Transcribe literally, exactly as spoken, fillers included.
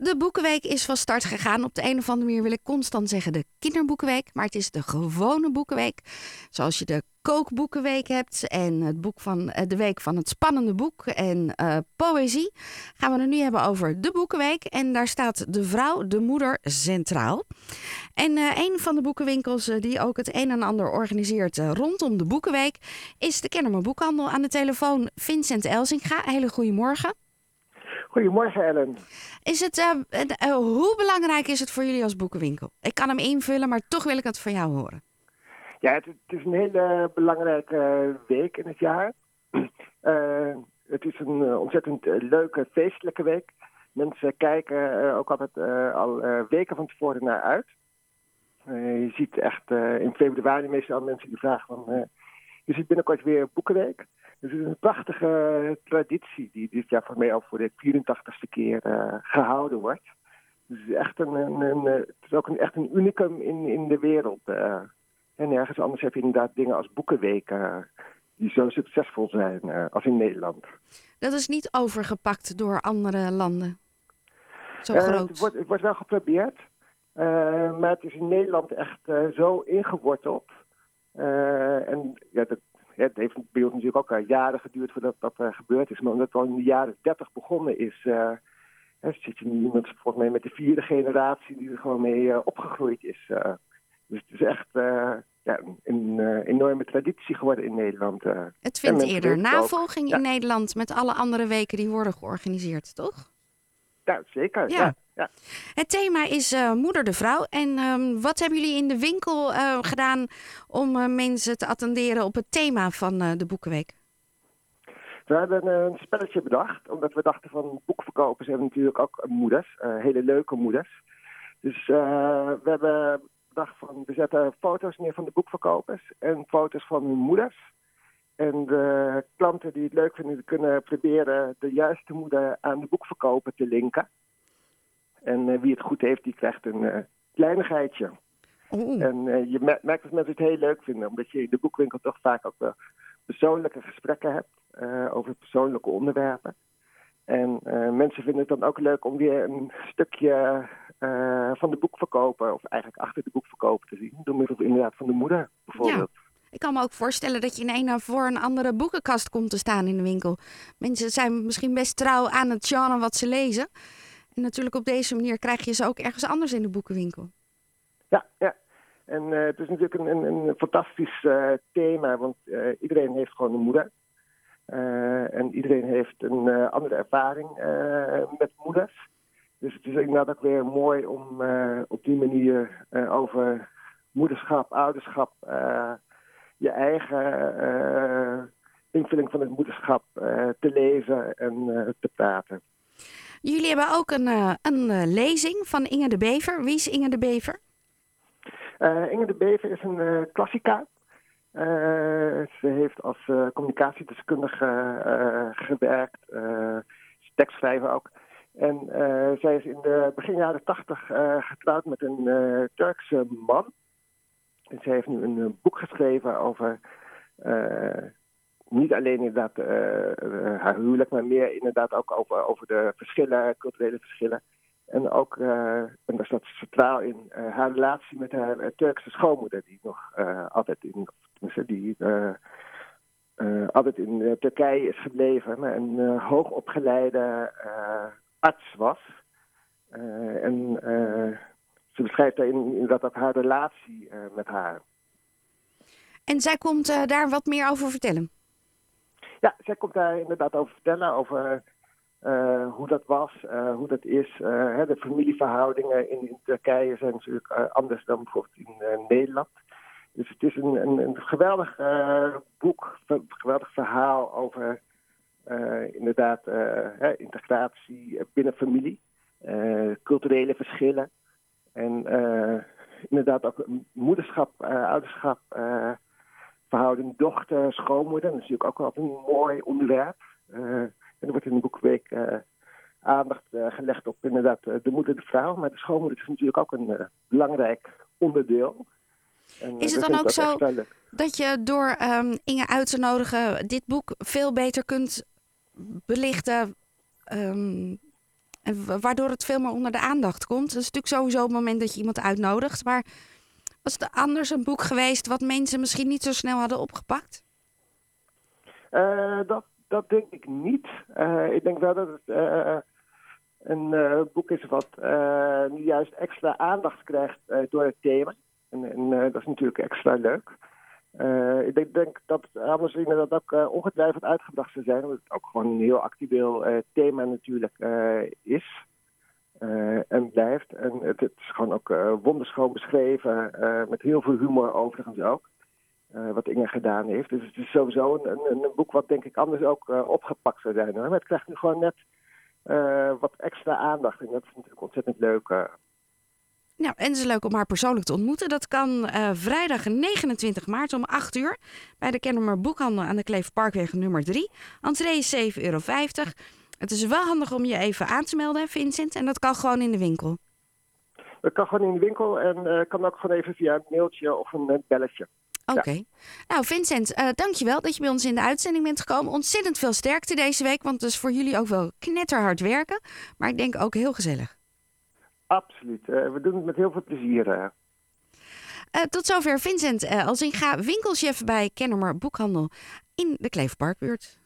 De Boekenweek is van start gegaan. Op de een of andere manier wil ik constant zeggen de Kinderboekenweek. Maar het is de gewone Boekenweek. Zoals je de Kookboekenweek hebt en het boek van, de week van het spannende boek en uh, poëzie. Gaan we het nu hebben over de Boekenweek. En daar staat de vrouw, de moeder centraal. En uh, een van de boekenwinkels uh, die ook het een en ander organiseert uh, rondom de Boekenweek is de Kennemer Boekhandel. Aan de telefoon Vincent Elzinga. Hele goede morgen. Goedemorgen, Ellen. Is het, uh, uh, hoe belangrijk is het voor jullie als boekenwinkel? Ik kan hem invullen, maar toch wil ik het van jou horen. Ja, het, het is een hele belangrijke week in het jaar. Uh, het is een uh, ontzettend leuke, feestelijke week. Mensen kijken uh, ook altijd uh, al uh, weken van tevoren naar uit. Uh, je ziet echt uh, in februari meestal mensen die vragen van... Uh, je ziet binnenkort weer Boekenweek. Dus het is een prachtige traditie die dit jaar voor mij al voor de vierentachtigste keer uh, gehouden wordt. Dus het is echt een, een, een, het is ook een, echt een unicum in, in de wereld. Uh. En nergens anders heb je inderdaad dingen als boekenweken uh, die zo succesvol zijn uh, als in Nederland. Dat is niet overgepakt door andere landen? Zo groot? Uh, het, wordt, het wordt wel geprobeerd, uh, maar het is in Nederland echt uh, zo ingeworteld. Uh, en ja, dat... Ja, het heeft bij ons natuurlijk ook jaren geduurd voordat dat uh, gebeurd is. Maar omdat het al in de jaren dertig begonnen is... Uh, hè, zit je nu iemand volgens mij met de vierde generatie die er gewoon mee uh, opgegroeid is. Uh, dus het is echt uh, ja, een uh, enorme traditie geworden in Nederland. Uh. Het vindt eerder navolging ja. in Nederland met alle andere weken die worden georganiseerd, toch? Ja, zeker. Ja. Ja, ja. Het thema is uh, moeder de vrouw. En um, wat hebben jullie in de winkel uh, gedaan om uh, mensen te attenderen op het thema van uh, de Boekenweek? We hebben een spelletje bedacht, omdat we dachten van boekverkopers hebben natuurlijk ook moeders, uh, hele leuke moeders. Dus uh, we hebben bedacht van we zetten foto's neer van de boekverkopers en foto's van hun moeders. En de klanten die het leuk vinden, kunnen proberen de juiste moeder aan de boekverkoper te linken. En uh, wie het goed heeft, die krijgt een uh, kleinigheidje. Oh. En uh, je merkt dat mensen het heel leuk vinden, omdat je in de boekwinkel toch vaak ook wel persoonlijke gesprekken hebt uh, over persoonlijke onderwerpen. En uh, mensen vinden het dan ook leuk om weer een stukje uh, van de boekverkoper, of eigenlijk achter de boekverkoper te zien, door middel inderdaad van de moeder bijvoorbeeld. Ja. Ik kan me ook voorstellen dat je in een voor een andere boekenkast komt te staan in de winkel. Mensen zijn misschien best trouw aan het genre wat ze lezen. En natuurlijk op deze manier krijg je ze ook ergens anders in de boekenwinkel. Ja, ja. En uh, het is natuurlijk een, een, een fantastisch uh, thema, want uh, iedereen heeft gewoon een moeder. Uh, en iedereen heeft een uh, andere ervaring uh, met moeders. Dus het is inderdaad ook weer mooi om uh, op die manier uh, over moederschap, ouderschap... Uh, je eigen uh, invulling van het moederschap uh, te lezen en uh, te praten. Jullie hebben ook een, uh, een uh, lezing van Inge de Bever. Wie is Inge de Bever? Uh, Inge de Bever is een uh, klassica. Uh, ze heeft als uh, communicatiedeskundige uh, gewerkt, uh, tekstschrijver ook. En uh, zij is in de begin jaren tachtig uh, getrouwd met een uh, Turkse man. En zij heeft nu een boek geschreven over uh, niet alleen inderdaad uh, haar huwelijk, maar meer inderdaad ook over, over de verschillen, culturele verschillen. En ook, uh, en daar staat centraal in, uh, haar relatie met haar uh, Turkse schoonmoeder, die nog uh, altijd in, die, uh, uh, altijd in uh, Turkije is gebleven, maar een uh, hoogopgeleide uh, arts was. Uh, en... Uh, Ze beschrijft daarin inderdaad dat haar relatie uh, met haar. En zij komt uh, daar wat meer over vertellen? Ja, zij komt daar inderdaad over vertellen. Over uh, hoe dat was, uh, hoe dat is. Uh, hè, de familieverhoudingen in, in Turkije zijn natuurlijk uh, anders dan bijvoorbeeld in uh, Nederland. Dus het is een, een, een geweldig uh, boek, een geweldig verhaal over uh, inderdaad uh, hè, integratie binnen familie. Uh, culturele verschillen. En uh, inderdaad ook moederschap, uh, ouderschap, uh, verhouding dochter, schoonmoeder. Dat is natuurlijk ook wel een mooi onderwerp. Uh, en er wordt in de Boekenweek uh, aandacht uh, gelegd op inderdaad de moeder, de vrouw. Maar de schoonmoeder is natuurlijk ook een uh, belangrijk onderdeel. En, is het dan ook zo dat je door um, Inge uit te nodigen dit boek veel beter kunt belichten... Um... En waardoor het veel meer onder de aandacht komt. Dat is natuurlijk sowieso het moment dat je iemand uitnodigt. Maar was het anders een boek geweest wat mensen misschien niet zo snel hadden opgepakt? Uh, dat, dat denk ik niet. Uh, ik denk wel dat het uh, een uh, boek is wat uh, nu juist extra aandacht krijgt uh, door het thema. En, en uh, dat is natuurlijk extra leuk. Uh, ik denk, denk dat anders dat ook uh, ongetwijfeld uitgedacht zou zijn, omdat het ook gewoon een heel actueel uh, thema natuurlijk uh, is uh, en blijft. En het, het is gewoon ook uh, wonderschoon beschreven, uh, met heel veel humor overigens ook, uh, wat Inge gedaan heeft. Dus het is sowieso een, een, een boek wat denk ik anders ook uh, opgepakt zou zijn. Hoor. Maar het krijgt nu gewoon net uh, wat extra aandacht en dat is natuurlijk ontzettend leuk. Uh, Nou, en het is leuk om haar persoonlijk te ontmoeten. Dat kan uh, vrijdag negenentwintig maart om acht uur bij de Kennemer Boekhandel aan de Kleefparkweg nummer drie. Entree is zeven euro vijftig. Het is wel handig om je even aan te melden, Vincent. En dat kan gewoon in de winkel. Dat kan gewoon in de winkel en uh, kan ook gewoon even via een mailtje of een belletje. Oké. Okay. Ja. Nou, Vincent, uh, dankjewel dat je bij ons in de uitzending bent gekomen. Ontzettend veel sterkte deze week, want het is voor jullie ook wel knetterhard werken. Maar ik denk ook heel gezellig. Absoluut. Uh, we doen het met heel veel plezier. Uh. Uh, tot zover Vincent Elzinga, winkelchef bij Kennemer Boekhandel in de Kleefparkbuurt.